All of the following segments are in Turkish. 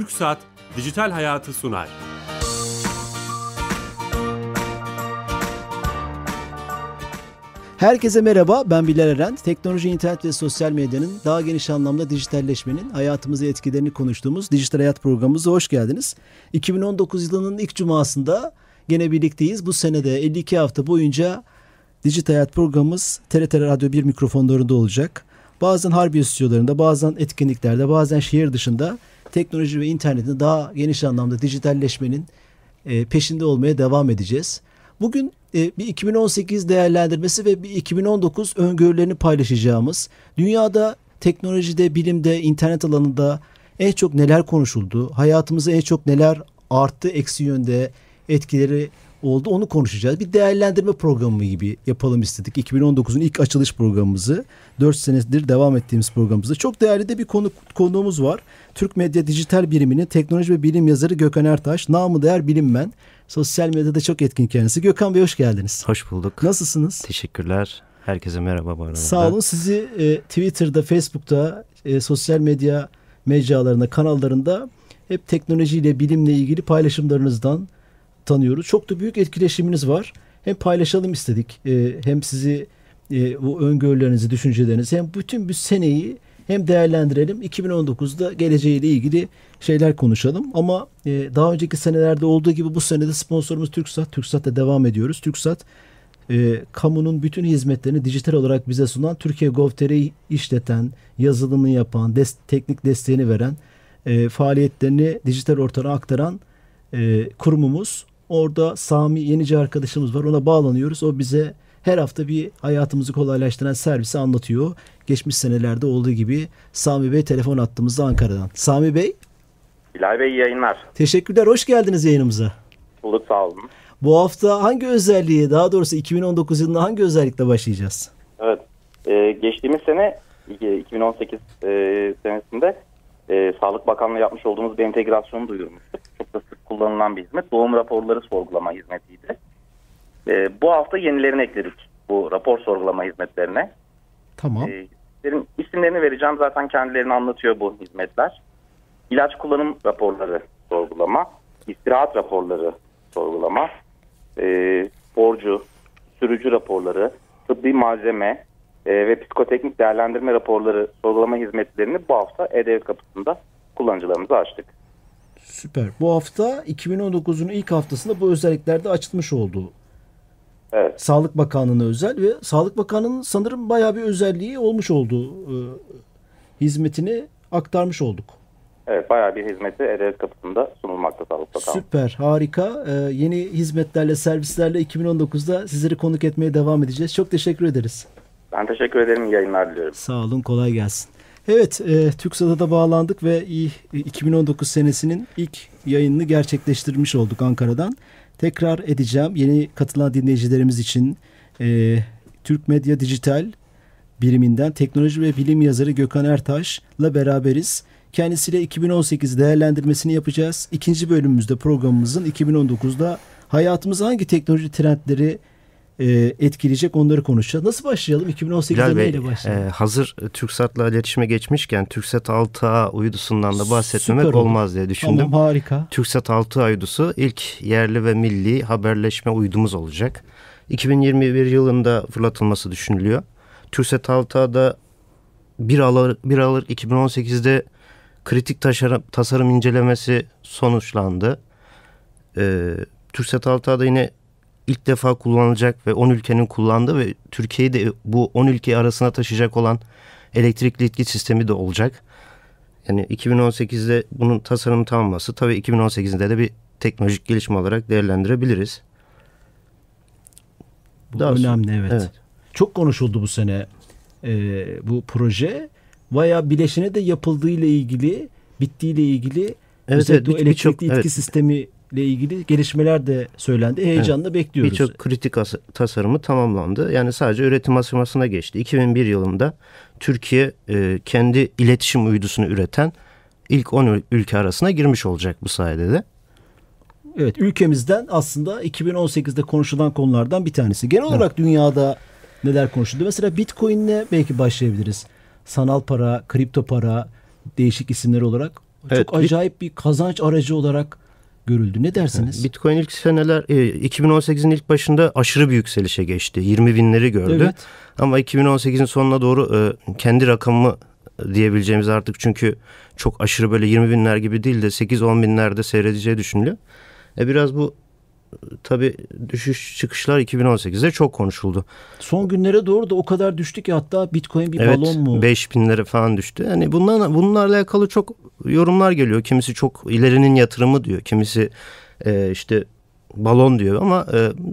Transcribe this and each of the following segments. Türksat Dijital Hayatı sunar. Herkese merhaba, ben Bilal Eren. Teknoloji, internet ve sosyal medyanın daha geniş anlamda dijitalleşmenin hayatımıza etkilerini konuştuğumuz Dijital Hayat programımıza hoş geldiniz. 2019 yılının ilk cumasında gene birlikteyiz. Bu senede 52 hafta boyunca Dijital Hayat programımız TRT Radyo 1 mikrofonlarında olacak. Bazen Harbiye stüdyolarında, bazen etkinliklerde, bazen şehir dışında teknoloji ve internetin daha geniş anlamda dijitalleşmenin peşinde olmaya devam edeceğiz. Bugün bir 2018 değerlendirmesi ve bir 2019 öngörülerini paylaşacağımız, dünyada teknolojide, bilimde, internet alanında en çok neler konuşuldu, hayatımıza en çok neler arttı, eksi yönde etkileri oldu, onu konuşacağız. Bir değerlendirme programı gibi yapalım istedik. 2019'un ilk açılış programımızı, 4 senedir devam ettiğimiz programımızda. Çok değerli de bir konuğumuz var. Türk Medya Dijital Birimi'nin teknoloji ve bilim yazarı Gökhan Ertaş, namı değer bilinmen. Sosyal medyada çok etkin kendisi. Gökhan Bey, hoş geldiniz. Hoş bulduk. Nasılsınız? Teşekkürler. Herkese merhaba bu arada. Sağ olun. Sizi Twitter'da, Facebook'ta, sosyal medya mecralarında, kanallarında hep teknolojiyle, bilimle ilgili paylaşımlarınızdan tanıyoruz. Çok da büyük etkileşiminiz var. Hem paylaşalım istedik, hem sizi bu öngörülerinizi, düşüncelerinizi, hem bütün bir seneyi hem değerlendirelim. 2019'da geleceğiyle ilgili şeyler konuşalım. Ama daha önceki senelerde olduğu gibi bu senede sponsorumuz Türksat. Türksat'la devam ediyoruz. Türksat, kamunun bütün hizmetlerini dijital olarak bize sunan, Türkiye Gov.tr'yi işleten, yazılımını yapan, teknik desteğini veren, faaliyetlerini dijital ortama aktaran kurumumuz. Orada Sami Yenice arkadaşımız var. Ona bağlanıyoruz. O bize her hafta bir hayatımızı kolaylaştıran servisi anlatıyor. Geçmiş senelerde olduğu gibi. Sami Bey telefon attığımızda Ankara'dan. Sami Bey. Bilal Bey, iyi yayınlar. Teşekkürler. Hoş geldiniz yayınımıza. Bulut, sağ olun. Bu hafta hangi özelliğe, daha doğrusu 2019 yılında hangi özellikle başlayacağız? Evet. Geçtiğimiz sene 2018 senesinde Sağlık Bakanlığı yapmış olduğumuz bir entegrasyonu duyurmuştuk. Çok da sık kullanılan bir hizmet. Doğum raporları sorgulama hizmetiydi. Bu hafta yenilerini ekledik bu rapor sorgulama hizmetlerine. Tamam. İsimlerini vereceğim, zaten kendilerini anlatıyor bu hizmetler. İlaç kullanım raporları sorgulama, istirahat raporları sorgulama, borcu, sürücü raporları, tıbbi malzeme ve psikoteknik değerlendirme raporları sorgulama hizmetlerini bu hafta e-devlet kapısında kullanıcılarımıza açtık. Süper. Bu hafta 2019'un ilk haftasında bu özelliklerde açılmış oldu. Evet. Sağlık Bakanlığı'na özel ve Sağlık Bakanlığı'nın sanırım bayağı bir özelliği olmuş olduğu hizmetini aktarmış olduk. Evet, bayağı bir hizmeti e-devlet kapısında sunulmakta Sağlık Bakanlığı. Süper, harika. Yeni hizmetlerle, servislerle 2019'da sizleri konuk etmeye devam edeceğiz. Çok teşekkür ederiz. Ben teşekkür ederim. Yayınlar diliyorum. Sağ olun. Kolay gelsin. Evet, TürkSat'a da bağlandık ve 2019 senesinin ilk yayınını gerçekleştirmiş olduk Ankara'dan. Tekrar edeceğim, yeni katılan dinleyicilerimiz için Türk Medya Dijital Biriminden teknoloji ve bilim yazarı Gökhan Ertaş'la beraberiz. Kendisiyle 2018 değerlendirmesini yapacağız. İkinci bölümümüzde programımızın 2019'da hayatımıza hangi teknoloji trendleri etkileyecek, onları konuşacağız. Nasıl başlayalım? 2018'de neyle başlayalım? Hazır TürkSat'la iletişime geçmişken Türksat 6A uydusundan da bahsetmemek olmaz diye düşündüm. Tamam, harika. Türksat 6A uydusu ilk yerli ve milli haberleşme uydumuz olacak. 2021 yılında fırlatılması düşünülüyor. Türksat 6A'da 1 Aralık 2018'de kritik tasarım incelemesi sonuçlandı. TürkSat 6A'da yine İlk defa kullanılacak ve 10 ülkenin kullandığı ve Türkiye'yi de bu 10 ülke arasına taşıyacak olan elektrikli itki sistemi de olacak. Yani 2018'de bunun tasarım tamamlanması, tabii 2018'de de bir teknolojik gelişme olarak değerlendirebiliriz. Bu daha önemli, evet. Çok konuşuldu bu sene bu proje. Bayağı bileşene de yapıldığıyla ilgili, bittiğiyle ilgili, evet, elektrikli itki sistemi ile ilgili gelişmeler de söylendi. Heyecanla bekliyoruz. Birçok kritik tasarımı tamamlandı. Yani sadece üretim aşamasına geçti. 2001 yılında Türkiye kendi iletişim uydusunu üreten ilk 10 ülke arasına girmiş olacak bu sayede de. Evet, ülkemizden aslında 2018'de konuşulan konulardan bir tanesi. Genel olarak dünyada neler konuşuldu? Mesela Bitcoin'le belki başlayabiliriz. Sanal para, kripto para, değişik isimler olarak. Evet, çok acayip bir kazanç aracı olarak görüldü. Ne dersiniz? Bitcoin ilk seneler 2018'in ilk başında aşırı bir yükselişe geçti. 20 binleri gördü. Evet. Ama 2018'in sonuna doğru kendi rakamımı diyebileceğimiz artık, çünkü çok aşırı böyle 20 binler gibi değil de 8-10 binlerde seyredeceği düşünülüyor. Biraz bu tabii düşüş çıkışlar 2018'de çok konuşuldu. Son günlere doğru da o kadar düştü ki hatta Bitcoin bir balon mu? Evet, 5.000'lere falan düştü. Yani bunlarla alakalı çok yorumlar geliyor. Kimisi çok ilerinin yatırımı diyor. Kimisi işte balon diyor ama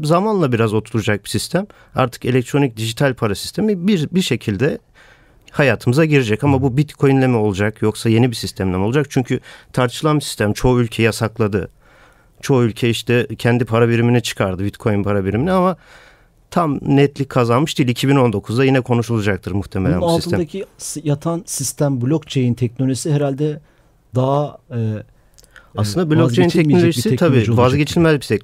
zamanla biraz oturacak bir sistem. Artık elektronik dijital para sistemi bir şekilde hayatımıza girecek ama bu Bitcoin'le mi olacak yoksa yeni bir sistemle mi olacak? Çünkü tartışılan bir sistem, çoğu ülke yasakladı. Çoğu ülke işte kendi para birimini çıkardı, Bitcoin para birimini, ama tam netlik kazanmış değil. 2019'da yine konuşulacaktır muhtemelen bunun bu sistem. Bunun altındaki yatan sistem blockchain teknolojisi herhalde daha aslında blockchain teknolojisi tabii vazgeçilmez bir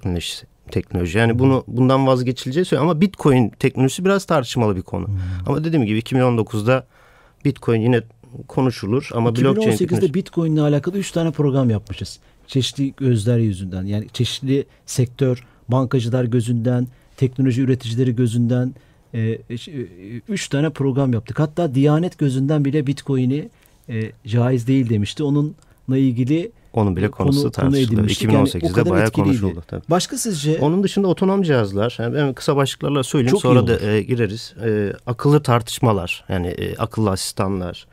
teknoloji. Yani bundan vazgeçileceği söyleniyor ama Bitcoin teknolojisi biraz tartışmalı bir konu. Ama dediğim gibi 2019'da Bitcoin yine konuşulur ama blockchain teknolojisi. 2018'de Bitcoin ile alakalı 3 tane program yapmışız. Çeşitli gözler yüzünden, yani çeşitli sektör, bankacılar gözünden, teknoloji üreticileri gözünden 3 tane program yaptık. Hatta Diyanet gözünden bile Bitcoin'i caiz değil demişti. Onunla ilgili onun bile konusu tartışıldı. 2018'de yani bayağı konuşuldu. Tabii. Başka sizce? Onun dışında otonom cihazlar. Yani ben kısa başlıklarla söyleyeyim. Çok sonra da gireriz. Akıllı tartışmalar, yani akıllı asistanlar,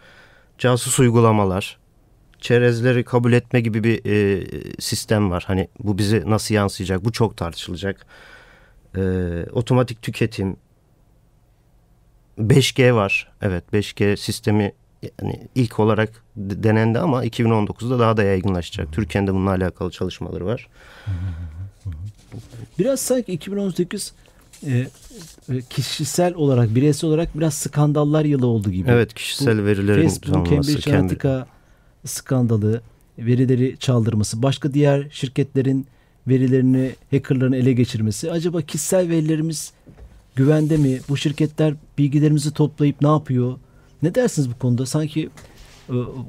casus uygulamalar, çerezleri kabul etme gibi bir sistem var. Hani bu bizi nasıl yansıyacak? Bu çok tartışılacak. Otomatik tüketim, 5G var. Evet, 5G sistemi yani ilk olarak denendi ama 2019'da daha da yaygınlaşacak. Türkiye'de bununla alakalı çalışmaları var. Biraz sanki 2018 kişisel olarak, bireysel olarak biraz skandallar yılı oldu gibi. Evet, kişisel verilerin Facebook, Cambridge Analytica skandalı, verileri çaldırması, başka diğer şirketlerin verilerini, hackerların ele geçirmesi. Acaba kişisel verilerimiz güvende mi? Bu şirketler bilgilerimizi toplayıp ne yapıyor? Ne dersiniz bu konuda? Sanki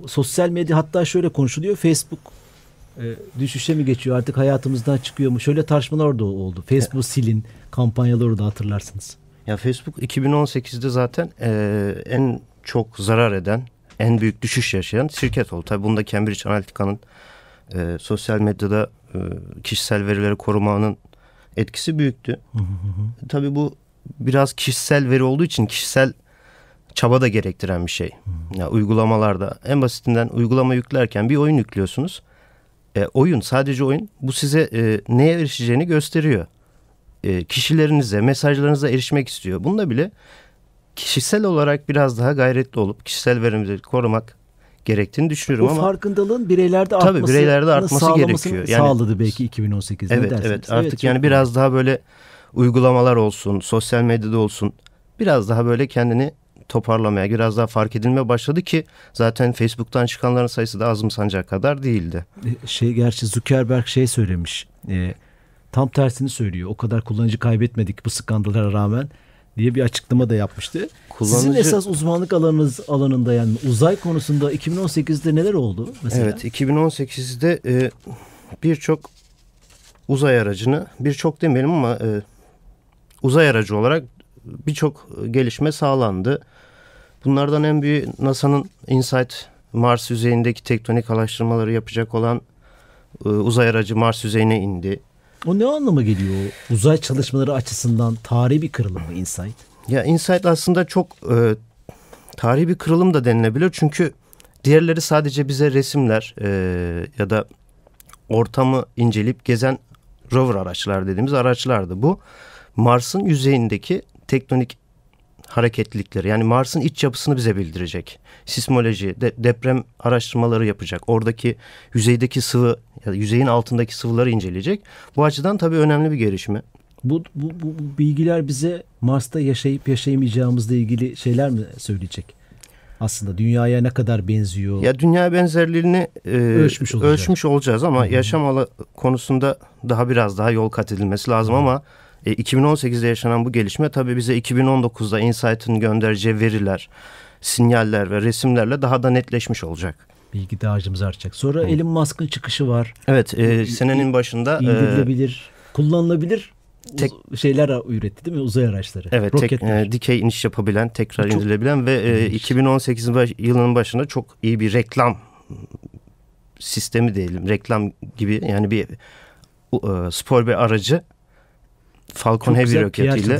sosyal medya, hatta şöyle konuşuluyor. Facebook düşüşe mi geçiyor? Artık hayatımızdan çıkıyor mu? Şöyle tartışmalar da oldu. Facebook silin kampanyaları da hatırlarsınız. Ya Facebook 2018'de zaten en çok zarar eden, en büyük düşüş yaşayan şirket oldu. Tabii bunda Cambridge Analytica'nın sosyal medyada kişisel verileri korumanın etkisi büyüktü. Tabii bu biraz kişisel veri olduğu için kişisel çaba da gerektiren bir şey. Yani uygulamalarda en basitinden uygulama yüklerken bir oyun yüklüyorsunuz. Oyun, sadece oyun, bu size neye erişeceğini gösteriyor. Kişilerinize, mesajlarınıza erişmek istiyor. Bunda bile kişisel olarak biraz daha gayretli olup kişisel verimizi korumak gerektiğini düşünüyorum ama farkındalığın bireylerde artması, tabii bireylerde artması gerekiyor. Yani sağladı belki 2018'de. Evet, dersiniz? Evet, artık evet, yani biraz daha böyle uygulamalar olsun, sosyal medyada olsun, biraz daha böyle kendini toparlamaya, biraz daha fark edilmeye başladı ki zaten Facebook'tan çıkanların sayısı da azımsanacak kadar değildi. Gerçi Zuckerberg söylemiş. Tam tersini söylüyor. O kadar kullanıcı kaybetmedik bu skandallara rağmen diye bir açıklama da yapmıştı. Sizin esas uzmanlık alanınız alanında, yani uzay konusunda 2018'de neler oldu mesela? Evet, 2018'de birçok uzay aracını, birçok demeyelim ama uzay aracı olarak birçok gelişme sağlandı. Bunlardan en büyüğü NASA'nın Insight, Mars yüzeyindeki tektonik araştırmaları yapacak olan uzay aracı Mars yüzeyine indi. O ne anlama geliyor? Uzay çalışmaları açısından tarihi bir kırılım mı Insight? Ya Insight aslında çok tarihi bir kırılım da denilebilir. Çünkü diğerleri sadece bize resimler ya da ortamı inceleyip gezen rover araçlar dediğimiz araçlardı. Bu Mars'ın yüzeyindeki tektonik hareketlilikleri, yani Mars'ın iç yapısını bize bildirecek. Sismoloji, deprem araştırmaları yapacak. Oradaki yüzeydeki sıvı, ya da yüzeyin altındaki sıvıları inceleyecek. Bu açıdan tabii önemli bir gelişme. Bu bilgiler bize Mars'ta yaşayıp yaşayamayacağımızla ilgili şeyler mi söyleyecek? Aslında dünyaya ne kadar benziyor? Ya dünya benzerliğini ölçmüş olacağız ama yaşam alanı konusunda biraz daha yol kat edilmesi lazım ama 2018'de yaşanan bu gelişme tabii bize 2019'da Insight'ın göndereceği veriler, sinyaller ve resimlerle daha da netleşmiş olacak. bilgi dağarcığımızı artacak. Sonra Elon Musk'ın çıkışı var. Evet, senenin başında indirilebilir, kullanılabilir şeyler üretti değil mi? Uzay araçları. Evet, dikey iniş yapabilen, tekrar indirilebilen ve 2018 yılının başında çok iyi bir reklam sistemi diyelim. Reklam gibi yani bir spor bir aracı Falcon Heavy roketiyle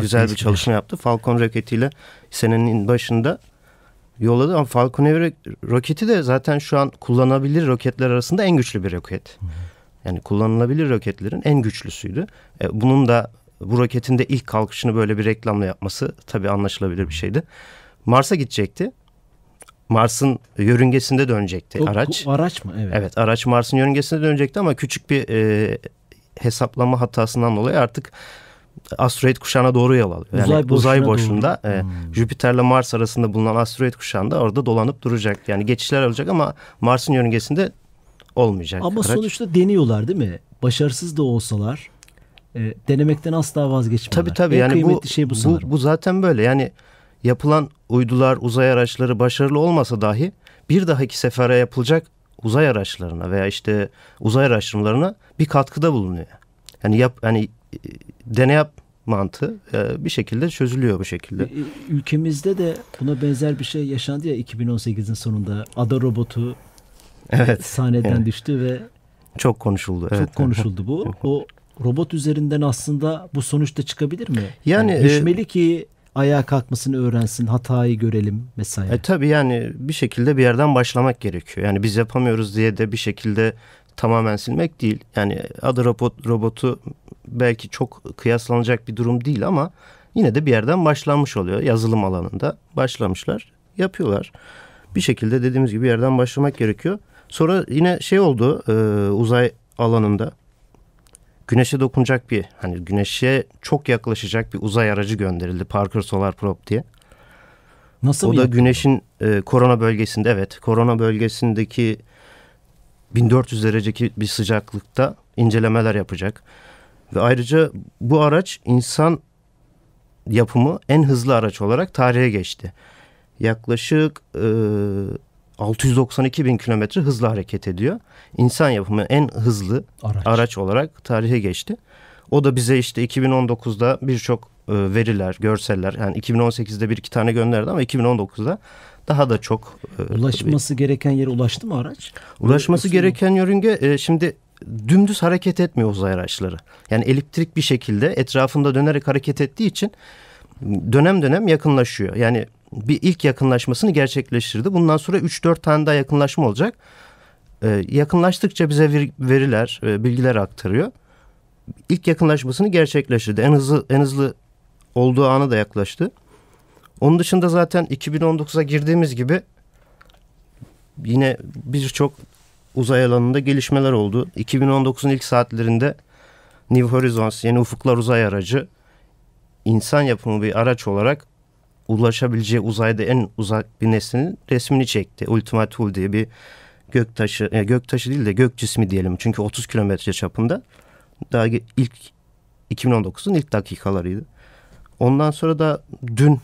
güzel bir çalışma yaptı. Falcon roketiyle senenin başında yolladı ama Falcon Heavy roketi de zaten şu an kullanılabilir roketler arasında en güçlü bir roket. Hmm. Yani kullanılabilir roketlerin en güçlüsüydü. Bunun da bu roketin de ilk kalkışını böyle bir reklamla yapması tabii anlaşılabilir bir şeydi. Mars'a gidecekti. Mars'ın yörüngesinde dönecekti araç. Araç mı? Evet. Evet, araç Mars'ın yörüngesinde dönecekti ama küçük bir hesaplama hatasından dolayı artık asteroid kuşağına doğru yol alıyor. Yani uzay boşluğunda Jüpiter'le Mars arasında bulunan asteroid kuşağında orada dolanıp duracak. Yani geçişler olacak ama Mars'ın yörüngesinde olmayacak. Ama sonuçta deniyorlar değil mi? Başarısız da olsalar denemekten asla vazgeçmiyorlar. Tabii yani bu zaten böyle. Yani yapılan uydular, uzay araçları başarılı olmasa dahi bir dahaki sefere yapılacak uzay araçlarına veya işte uzay araştırmalarına bir katkıda bulunuyor. Yani dene yap mantığı bir şekilde çözülüyor bu şekilde. Ülkemizde de buna benzer bir şey yaşandı ya 2018'in sonunda ada robotu sahneden düştü ve çok konuşuldu. Çok konuşuldu bu. O robot üzerinden aslında bu sonuçta çıkabilir mi? Yani düşmeli ki ayağa kalkmasını öğrensin, hatayı görelim mesela. Tabii yani bir şekilde bir yerden başlamak gerekiyor. Yani biz yapamıyoruz diye de bir şekilde tamamen silmek değil. Yani ada robotu belki çok kıyaslanacak bir durum değil ama yine de bir yerden başlanmış oluyor. Yazılım alanında başlamışlar, yapıyorlar. Bir şekilde dediğimiz gibi bir yerden başlamak gerekiyor. Sonra yine oldu uzay alanında. Güneşe dokunacak bir güneşe çok yaklaşacak bir uzay aracı gönderildi. Parker Solar Probe diye. Nasıl o da güneşin korona bölgesinde korona bölgesindeki 1400 dereceki bir sıcaklıkta incelemeler yapacak. Ve ayrıca bu araç insan yapımı en hızlı araç olarak tarihe geçti. Yaklaşık 692 bin kilometre hızla hareket ediyor. İnsan yapımı en hızlı araç olarak tarihe geçti. O da bize 2019'da birçok veriler, görseller, yani 2018'de bir iki tane gönderdi ama 2019'da daha da çok. Ulaşması gereken yere ulaştı mı araç? Ulaşması gereken yörünge şimdi dümdüz hareket etmiyor uzay araçları. Yani eliptrik bir şekilde etrafında dönerek hareket ettiği için dönem dönem yakınlaşıyor. Yani bir ilk yakınlaşmasını gerçekleştirdi. Bundan sonra 3-4 tane daha yakınlaşma olacak. Yakınlaştıkça bize veriler, bilgiler aktarıyor. İlk yakınlaşmasını gerçekleştirdi. En hızlı olduğu ana da yaklaştı. Onun dışında zaten 2019'a girdiğimiz gibi yine birçok uzay alanında gelişmeler oldu. 2019'un ilk saatlerinde New Horizons, Yeni Ufuklar uzay aracı insan yapımı bir araç olarak ulaşabileceği uzayda en uzak bir nesnenin resmini çekti. Ultima Thule diye bir göktaşı değil de gök cismi diyelim. Çünkü 30 kilometre çapında. Daha ilk 2019'un ilk dakikalarıydı. Ondan sonra da dün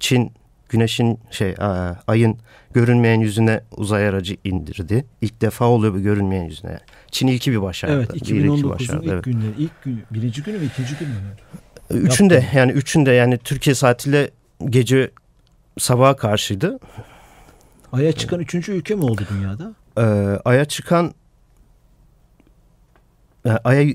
Çin güneşin ayın görünmeyen yüzüne uzay aracı indirdi. İlk defa oluyor bu görünmeyen yüzüne. Yani. Çin ilki bir başardı. Evet, 2019'un ilk günleri. Birinci günü mü, ikinci günü mü? Üçünde yani Türkiye saatiyle gece sabaha karşıydı. Ay'a çıkan üçüncü ülke mi oldu dünyada? Ay'a çıkan Ay'a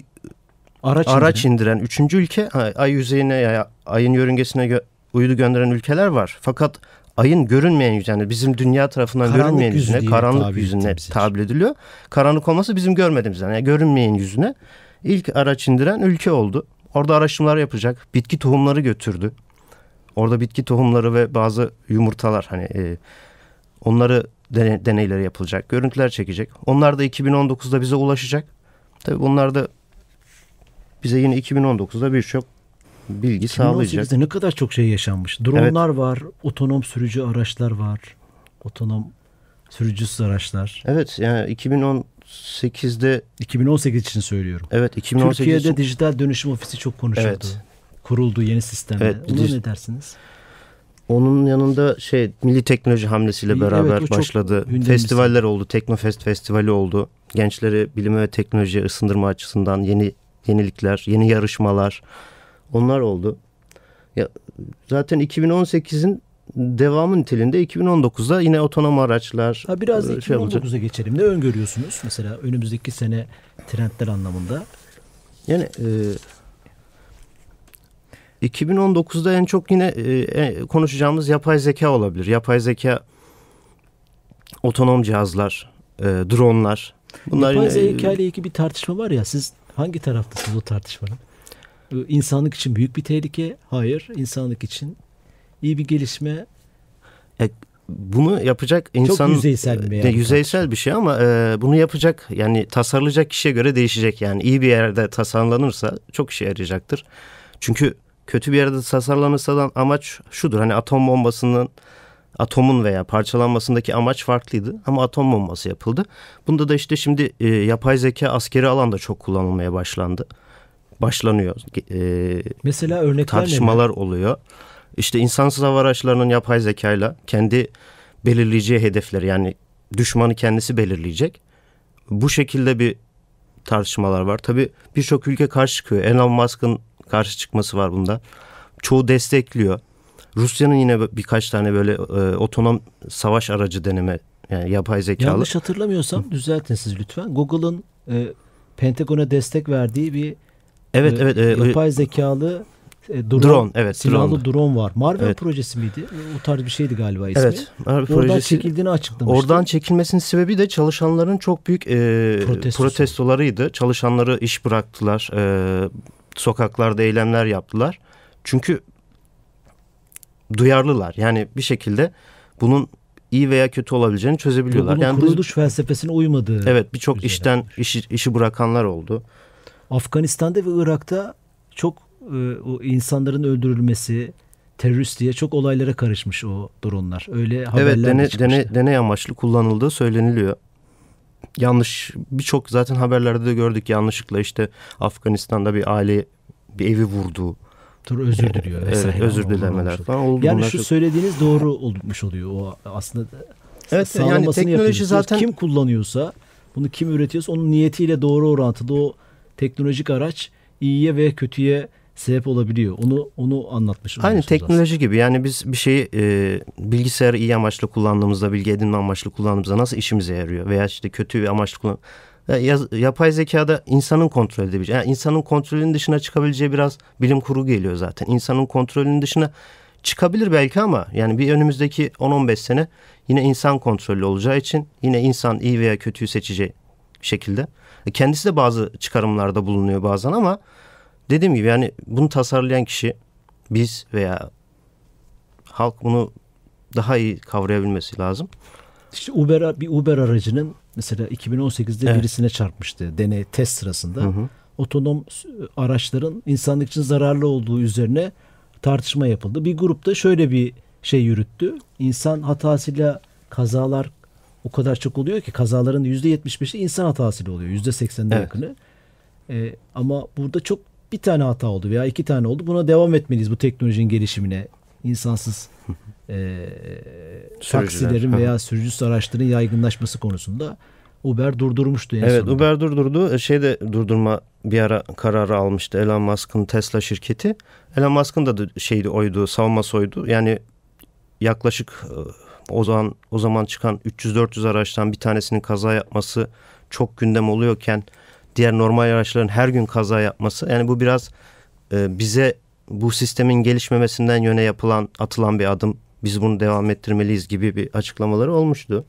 araç indiren üçüncü ülke. Ay yüzeyine ayın yörüngesine uydu gönderen ülkeler var. Fakat ayın görünmeyen yüzüne, bizim dünya tarafından görünmeyen yüzüne, karanlık yüzüne tabir ediliyor. Karanlık olması bizim görmediğimizden. Yani görünmeyen yüzüne ilk araç indiren ülke oldu. Orada araştırmalar yapacak. Bitki tohumları götürdü. Orada bitki tohumları ve bazı yumurtalar onları deneyleri yapılacak. Görüntüler çekecek. Onlar da 2019'da bize ulaşacak. Tabii bunlar da bize yine 2019'da birçok bilgi sağlayacak. 2018'de ne kadar çok şey yaşanmış. Dronlar var, otonom sürücü araçlar var. Otonom sürücüsüz araçlar. Evet, yani 2018 için söylüyorum. Evet, 2018 Türkiye'de için. Dijital Dönüşüm Ofisi çok konuşuldu. Kuruldu yeni sistemle. Ona ne dersiniz? Onun yanında milli teknoloji hamlesiyle beraber başladı. Festivaller oldu. Teknofest festivali oldu. Gençleri bilime ve teknolojiye ısındırma açısından yenilikler, yeni yarışmalar, onlar oldu. Ya, zaten 2018'in devamı niteliğinde 2019'da yine otonom araçlar. Ha, biraz 2019'a geçelim. Ne öngörüyorsunuz? Mesela önümüzdeki sene trendler anlamında. Yani 2019'da en çok yine konuşacağımız yapay zeka olabilir. Yapay zeka, otonom cihazlar, dronlar. Bunlar yapay zeka ile ilgili bir tartışma var ya, siz hangi taraftasınız o tartışmanın? İnsanlık için büyük bir tehlike. Hayır, insanlık için iyi bir gelişme. Bunu yapacak insan... Çok yüzeysel bir, yani yüzeysel bir şey ama bunu yapacak, yani tasarlayacak kişiye göre değişecek. Yani iyi bir yerde tasarlanırsa çok işe yarayacaktır. Çünkü kötü bir yerde tasarlanırsa amaç şudur. Hani atom bombasının, atomun veya parçalanmasındaki amaç farklıydı. Ama atom bombası yapıldı. Bunda da şimdi yapay zeka askeri alanda çok kullanılmaya başlandı. Başlanıyor. Mesela örnekler tartışmalar oluyor. İşte insansız hava araçlarının yapay zekayla kendi belirleyeceği hedefleri, yani düşmanı kendisi belirleyecek. Bu şekilde bir tartışmalar var. Tabii birçok ülke karşı çıkıyor. Elon Musk'ın karşı çıkması var bunda. Çoğu destekliyor. Rusya'nın yine birkaç tane böyle otonom savaş aracı deneme, yani yapay zekalı. Yanlış hatırlamıyorsam düzeltin siz lütfen. Google'ın Pentagon'a destek verdiği bir yapay zekalı drone, silahlı drone var. Maven projesi miydi? O tarz bir şeydi galiba ismi. Evet. Oradan çekildiğini açıklamıştı. Oradan çekilmesinin sebebi de çalışanların çok büyük protestolarıydı. Çalışanları iş bıraktılar. Sokaklarda eylemler yaptılar. Çünkü duyarlılar. Yani bir şekilde bunun iyi veya kötü olabileceğini çözebiliyorlar. Bunun yani kuruluş felsefesine uymadığı. Evet, birçok işi bırakanlar oldu. Afganistan'da ve Irak'ta çok o insanların öldürülmesi, terörist diye çok olaylara karışmış o dronlar. Öyle haberler çıkmıştı. Evet, deney amaçlı kullanıldığı söyleniliyor. Yanlış, birçok zaten haberlerde de gördük, yanlışlıkla işte Afganistan'da bir evi vurdu. Özür diliyor. Evet, özür dilemeler falan oldu. Yani şu söylediğiniz doğru olmuş oluyor. O aslında yani teknoloji zaten kim kullanıyorsa, bunu kim üretiyorsa onun niyetiyle doğru orantılı o teknolojik araç iyiye ve kötüye sebep olabiliyor. Onu anlatmışım. Aynı teknoloji aslında gibi. Yani biz bir şeyi bilgisayarı iyi amaçlı kullandığımızda, bilgi edinme amaçlı kullandığımızda nasıl işimize yarıyor? Veya işte kötü bir amaçlı yapay zekada insanın kontrol edebileceği, yani insanın kontrolünün dışına çıkabileceği biraz bilim kurgu geliyor zaten. İnsanın kontrolünün dışına çıkabilir belki ama yani bir önümüzdeki 10-15 sene yine insan kontrollü olacağı için yine insan iyi veya kötüyü seçeceği şekilde. Kendisi de bazı çıkarımlarda bulunuyor bazen ama dediğim gibi yani bunu tasarlayan kişi, biz veya halk bunu daha iyi kavrayabilmesi lazım. İşte bir Uber aracının mesela 2018'de birisine çarpmıştı deney test sırasında. Otonom araçların insanlık için zararlı olduğu üzerine tartışma yapıldı. Bir grupta şöyle bir şey yürüttü. İnsan hatasıyla kazalar o kadar çok oluyor ki kazaların %75'i insan hatasıyla oluyor. %80'de yakını. Ama burada çok bir tane hata oldu veya iki tane oldu. Buna devam etmeliyiz bu teknolojinin gelişimine. İnsansız taksilerin veya sürücüsüz araçların yaygınlaşması konusunda Uber durdurmuştu en sonunda. Uber durdurdu. Durdurma bir ara kararı almıştı Elon Musk'ın Tesla şirketi. Elon Musk'ın da oydu, savunması oydu. Yani yaklaşık o zaman çıkan 300-400 araçtan bir tanesinin kaza yapması çok gündem oluyorken diğer normal araçların her gün kaza yapması, yani bu biraz bize bu sistemin gelişmemesinden yöne atılan bir adım. Biz bunu devam ettirmeliyiz gibi bir açıklamaları olmuştu.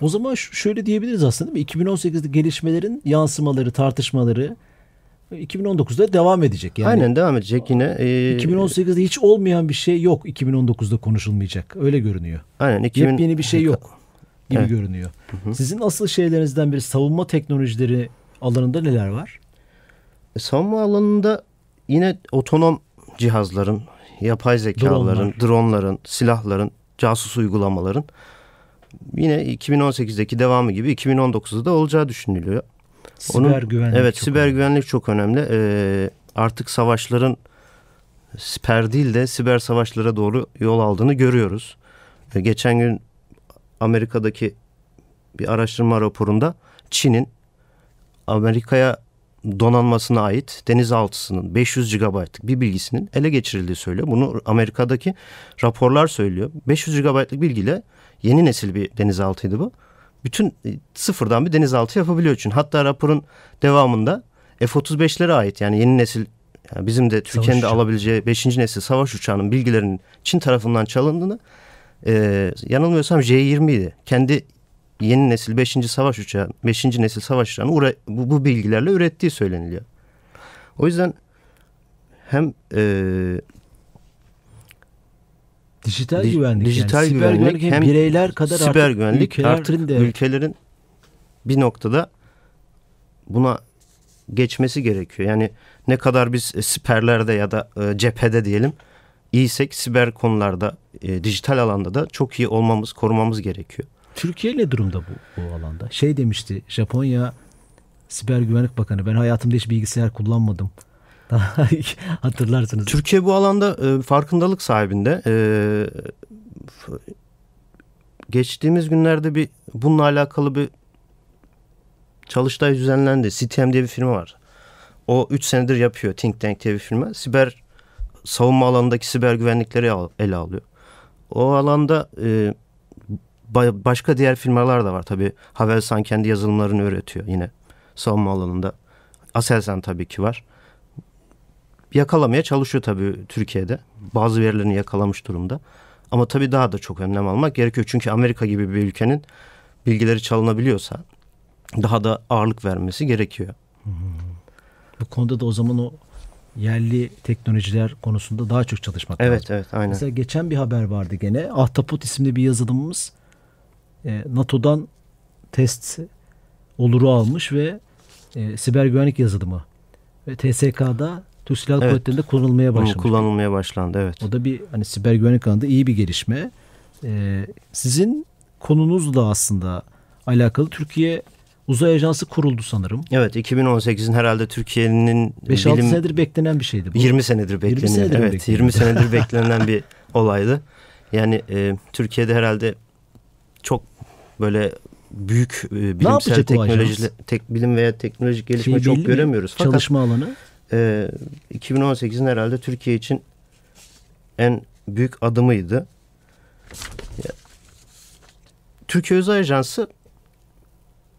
O zaman şöyle diyebiliriz aslında, değil mi? 2018'de gelişmelerin yansımaları, tartışmaları 2019'da devam edecek. Yani aynen devam edecek yine. 2018'de hiç olmayan bir şey yok. 2019'da konuşulmayacak. Öyle görünüyor. Aynen. Yepyeni bir şey yok gibi görünüyor. Sizin asıl şeylerinizden biri savunma teknolojileri alanında neler var? Savunma alanında yine otonom cihazların, yapay zekaların, dronların, silahların, casus uygulamaların yine 2018'deki devamı gibi 2019'da da olacağı düşünülüyor. Siber güvenlik çok önemli. Artık savaşların siper değil de siber savaşlara doğru yol aldığını görüyoruz. Geçen gün Amerika'daki bir araştırma raporunda Çin'in Amerika'ya donanmasına ait denizaltısının 500 GB'lık bir bilgisinin ele geçirildiği söylüyor. Bunu Amerika'daki raporlar söylüyor. 500 GB'lık bilgiyle yeni nesil bir denizaltıydı bu. Bütün sıfırdan bir denizaltı yapabiliyor için. Hatta raporun devamında F-35'lere ait yani yeni nesil yani bizim de Türkiye'nin de alabileceği 5. nesil savaş uçağının bilgilerinin Çin tarafından çalındığını yanılmıyorsam J-20 idi. Kendi yeni nesil 5. savaş uçağı, 5. nesil savaş uçağını bu bilgilerle ürettiği söyleniliyor. O yüzden hem dijital güvenlik, dijital yani güvenlik hem bireyler kadar siber güvenlik ülkelerin bir noktada buna geçmesi gerekiyor. Yani ne kadar biz siperlerde ya da cephede diyelim iyiysek siber konularda dijital alanda da çok iyi olmamız, korumamız gerekiyor. Türkiye ne durumda bu alanda? Şey demişti Japonya Siber Güvenlik Bakanı, ben hayatımda hiç bilgisayar kullanmadım. Hatırlarsınız. Türkiye bu alanda farkındalık sahibinde. Geçtiğimiz günlerde bir bununla alakalı bir çalıştay düzenlendi. CTM diye bir firma var. O 3 senedir yapıyor. Think Tank diye bir firma. Siber savunma alanındaki siber güvenlikleri ele alıyor. O alanda başka diğer firmalar da var tabii. Havelsan kendi yazılımlarını üretiyor yine savunma alanında. ASELSAN tabii ki var. Yakalamaya çalışıyor tabii Türkiye'de. Bazı verilerini yakalamış durumda. Ama tabii daha da çok önlem almak gerekiyor. Çünkü Amerika gibi bir ülkenin bilgileri çalınabiliyorsa daha da ağırlık vermesi gerekiyor. Bu konuda da o zaman o yerli teknolojiler konusunda daha çok çalışmak lazım. Evet, aynen. Mesela geçen bir haber vardı gene. Ahtapot isimli bir yazılımımız NATO'dan test oluru almış ve siber güvenlik yazılımı ve TSK'da Türk Silahlı Kuvvetleri'nde kullanılmaya başlamış. Kullanılmaya başlandı, evet. O da bir hani siber güvenlik alanında iyi bir gelişme. Sizin konunuzla aslında alakalı Türkiye Uzay Ajansı kuruldu sanırım. Evet, 2018'in herhalde Türkiye'nin 5-6 senedir beklenen bir şeydi bu. 20 senedir bekleniyor. 20 senedir evet, bekleniyor. 20 senedir beklenen bir olaydı. Yani Türkiye'de herhalde çok böyle büyük bilimsel teknolojiyle bilim veya teknolojik gelişme şey çok göremiyoruz. Fakat çalışma alanı 2018'in herhalde Türkiye için en büyük adımıydı. Türkiye Uzay Ajansı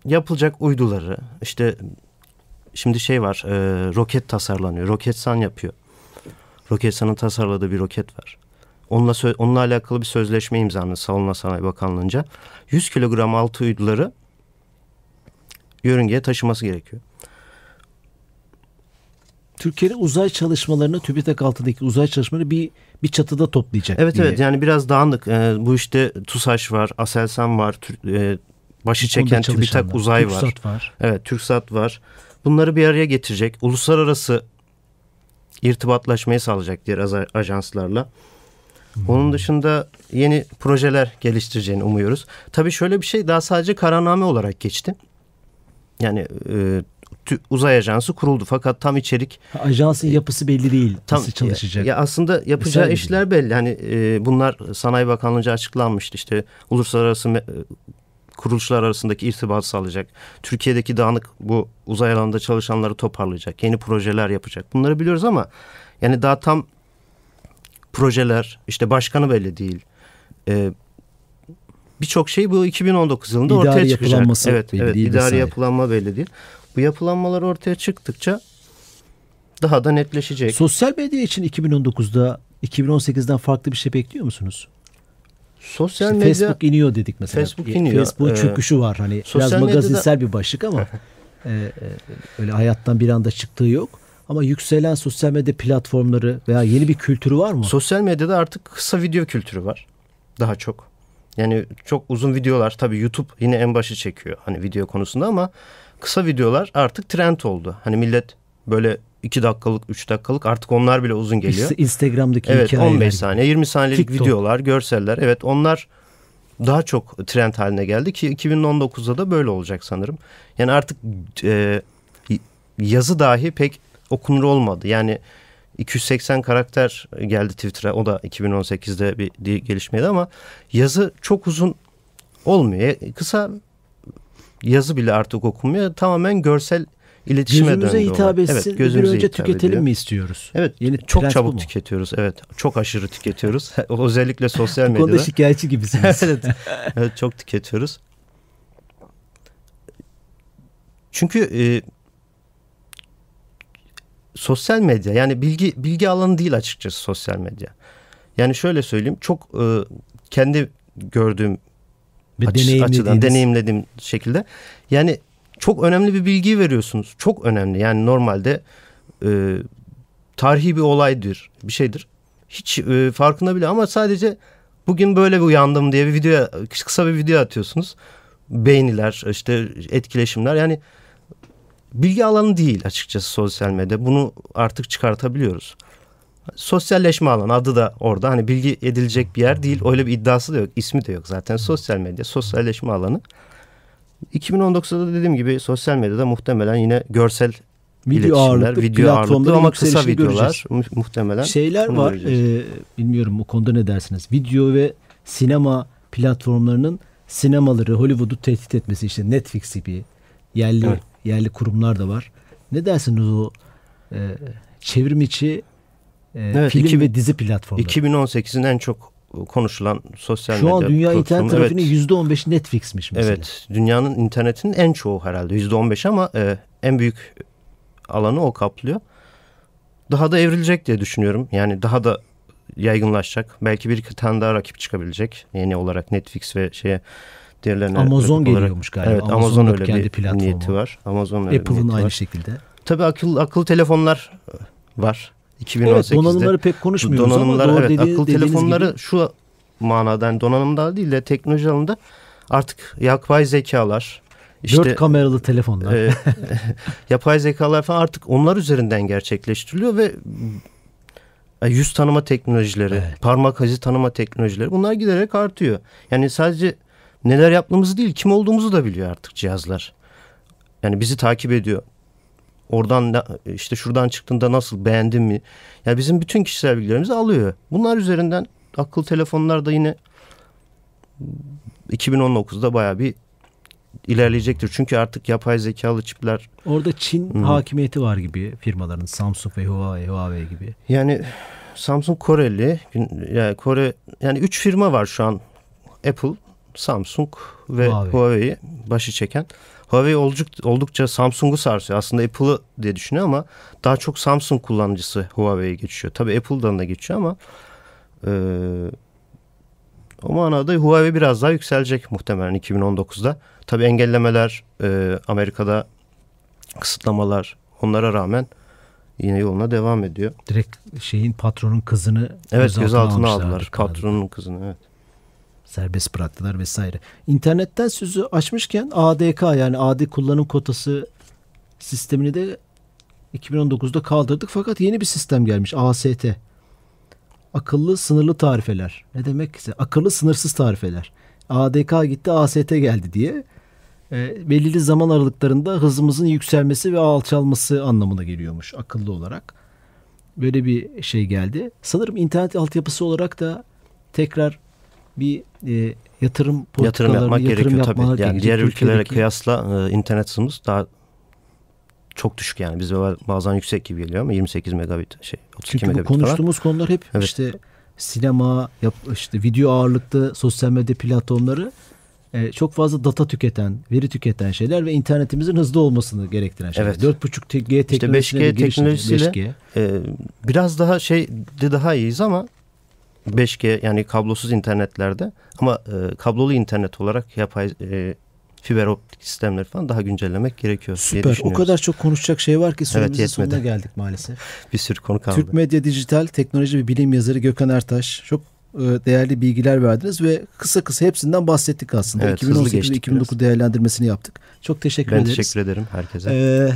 yapılacak uyduları işte şimdi şey var roket tasarlanıyor. Roketsan yapıyor. Roketsan'ın tasarladığı bir roket var. Onunla alakalı bir sözleşme imzalandı Savunma Sanayi Bakanlığı'nca. 100 kilogram altı uyduları yörüngeye taşıması gerekiyor. Türkiye'nin uzay çalışmalarını TÜBİTAK altındaki uzay çalışmalarını bir çatıda toplayacak. Evet diye. Evet yani biraz dağınık. Bu işte TUSAŞ var, ASELSAN var, başı çeken TÜBİTAK Uzay var. Türksat var. Evet, Türksat var. Bunları bir araya getirecek. Uluslararası irtibatlaşmayı sağlayacak diğer ajanslarla. Onun dışında yeni projeler geliştireceğini umuyoruz. Tabii şöyle bir şey daha sadece kararname olarak geçti. Yani Uzay Ajansı kuruldu fakat tam içerik. Ajansın yapısı belli değil. Tam, nasıl çalışacak? Ya aslında yapacağı mesela işler gibi belli. Hani bunlar Sanayi Bakanlığı'nca açıklanmıştı. İşte uluslararası kuruluşlar arasındaki irtibatı sağlayacak. Türkiye'deki dağınık bu uzay alanında çalışanları toparlayacak. Yeni projeler yapacak. Bunları biliyoruz ama yani daha tam projeler işte başkanı belli değil. Birçok şey bu 2019 yılında idari ortaya çıkacak. Evet, belli değil idari yapılanma belli değil. Bu yapılanmalar ortaya çıktıkça daha da netleşecek. Sosyal medya için 2019'da 2018'den farklı bir şey bekliyor musunuz? Sosyal medya, Facebook iniyor dedik mesela. Facebook iniyor. Facebook'un çöküşü var. Hani biraz magazinsel bir başlık ama öyle hayattan bir anda çıktığı yok. Ama yükselen sosyal medya platformları veya yeni bir kültürü var mı? Sosyal medyada artık kısa video kültürü var. Daha çok. Yani çok uzun videolar. Tabii YouTube yine en başı çekiyor. Hani video konusunda ama kısa videolar artık trend oldu. Hani millet böyle 2 dakikalık, 3 dakikalık artık onlar bile uzun geliyor. Instagram'daki evet, hikayeler. Evet 15 saniye, 20 saniyelik TikTok videolar, görseller. Evet onlar daha çok trend haline geldi ki 2019'da da böyle olacak sanırım. Yani artık yazı dahi pek okunur olmadı. Yani 280 karakter geldi Twitter'a. O da 2018'de bir gelişmeydi ama yazı çok uzun olmuyor. Kısa yazı bile artık okunmuyor. Tamamen görsel iletişime döndü. Gözümüze hitap etsin. Evet, bir önce tüketelim ediyor. Mi istiyoruz? Evet. Yeni çok çabuk tüketiyoruz. Evet. Çok aşırı tüketiyoruz. Özellikle sosyal medyada. Bu konuda şikayetçi gibisiniz. Evet. Evet. Çok tüketiyoruz. Çünkü sosyal medya yani bilgi alanı değil açıkçası sosyal medya. Yani şöyle söyleyeyim, çok kendi gördüğüm açıdan deneyimlediğim şekilde yani çok önemli bir bilgi veriyorsunuz. Çok önemli yani normalde tarihi bir olaydır, bir şeydir. Hiç farkında bile ama sadece bugün böyle bir uyandım diye bir video, kısa bir video atıyorsunuz. Beğeniler, işte etkileşimler, yani bilgi alanı değil açıkçası sosyal medya. Bunu artık çıkartabiliyoruz. Sosyalleşme alanı adı da orada. Hani bilgi edilecek bir yer değil. Öyle bir iddiası da yok. İsmi de yok zaten. Sosyal medya, sosyalleşme alanı. 2019'da da dediğim gibi sosyal medyada muhtemelen yine görsel video ağırlıklı ama kısa videolar göreceğiz. Muhtemelen. Şeyler var. Bilmiyorum bu konuda ne dersiniz? Video ve sinema platformlarının sinemaları, Hollywood'u tehdit etmesi, işte Netflix gibi yerli kurumlar da var. Ne dersiniz o çevrim içi film ve dizi platformu? 2018'in en çok konuşulan sosyal medya platformu. Şu an dünya internet tarafının %15'i Netflix'miş mesela. Evet, dünyanın internetinin en çoğu herhalde %15 ama en büyük alanı o kaplıyor. Daha da evrilecek diye düşünüyorum. Yani daha da yaygınlaşacak. Belki bir iki tane daha rakip çıkabilecek. Yeni olarak Netflix ve diğerlerine Amazon geliyormuş galiba. Evet, Amazon öyle kendi bir niyeti var. Apple'ın aynı şekilde. Tabii akıllı telefonlar var. 2018'de. Evet, donanımları pek konuşmuyoruz ama evet, akıllı telefonları gibi. Şu manada yani donanımda değil de teknoloji alanında artık yapay zekalar, işte 4 kameralı telefonlar. Yapay zekalar falan artık onlar üzerinden gerçekleştiriliyor ve yüz tanıma teknolojileri, evet. Parmak izi tanıma teknolojileri, bunlar giderek artıyor. Yani sadece neler yaptığımızı değil, kim olduğumuzu da biliyor artık cihazlar. Yani bizi takip ediyor. Oradan işte şuradan çıktığında nasıl, beğendin mi? Yani bizim bütün kişisel bilgilerimizi alıyor. Bunlar üzerinden akıllı telefonlar da yine 2019'da bayağı bir ilerleyecektir. Çünkü artık yapay zekalı çipler. Orada Çin hakimiyeti var gibi firmaların, Samsung ve Huawei gibi. Yani Samsung Koreli, yani Kore, yani 3 firma var şu an. Apple, Samsung ve Huawei'yi başı çeken. Huawei oldukça Samsung'u sarsıyor. Aslında Apple'ı diye düşünüyor ama daha çok Samsung kullanıcısı Huawei'ye geçiyor. Tabii Apple'dan da geçiyor ama o manada Huawei biraz daha yükselecek muhtemelen 2019'da. Tabii engellemeler, Amerika'da kısıtlamalar, onlara rağmen yine yoluna devam ediyor. Direkt patronun kızını gözaltına aldılar. Patronun kızını, evet. Serbest bıraktılar vesaire. İnternetten sözü açmışken ADK yani adi kullanım kotası sistemini de 2019'da kaldırdık fakat yeni bir sistem gelmiş. AST. Akıllı sınırlı tarifeler. Ne demekse akıllı sınırsız tarifeler. ADK gitti, AST geldi diye. Belirli zaman aralıklarında hızımızın yükselmesi ve alçalması anlamına geliyormuş akıllı olarak. Böyle bir şey geldi. Sanırım internet altyapısı olarak da tekrar bir yatırım politikalarını yapmak gerekiyor tabii. Yani gerekecek. Diğer ülkelere kıyasla internet hızımız daha çok düşük yani. Bize bazen yüksek gibi geliyor ama 28 megabit 32 megabit. Çünkü konuştuğumuz konular hep işte sinema, işte video ağırlıklı sosyal medya platformları çok fazla data tüketen, veri tüketen şeyler ve internetimizin hızlı olmasını gerektiren şeyler. Evet. 4.5G teknolojisiyle, işte 5G teknolojisiyle biraz daha de daha iyiyiz ama 5G yani kablosuz internetlerde ama kablolu internet olarak yapay fiber optik sistemleri falan daha güncellemek gerekiyor. Süper. O kadar çok konuşacak şey var ki süremizin sonuna geldik maalesef. Bir sürü konu kaldı. Türk Medya Dijital Teknoloji ve Bilim yazarı Gökhan Ertaş, çok değerli bilgiler verdiniz ve kısa hepsinden bahsettik aslında. Evet, 2018-2019 değerlendirmesini yaptık. Çok teşekkür ederiz. Ben teşekkür ederim herkese.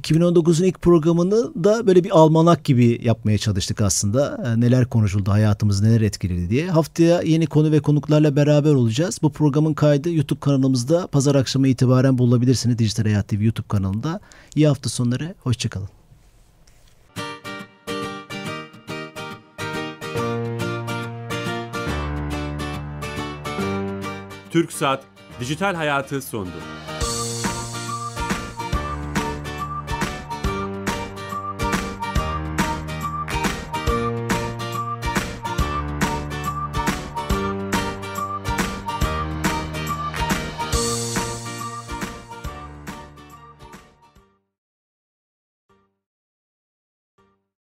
2019'un ilk programını da böyle bir almanak gibi yapmaya çalıştık aslında. Neler konuşuldu, hayatımızı neler etkiledi diye. Haftaya yeni konu ve konuklarla beraber olacağız. Bu programın kaydı YouTube kanalımızda pazar akşamı itibaren bulabilirsiniz. Dijital Hayat TV YouTube kanalında. İyi hafta sonları, hoşçakalın. Türksat Dijital Hayatı sundu.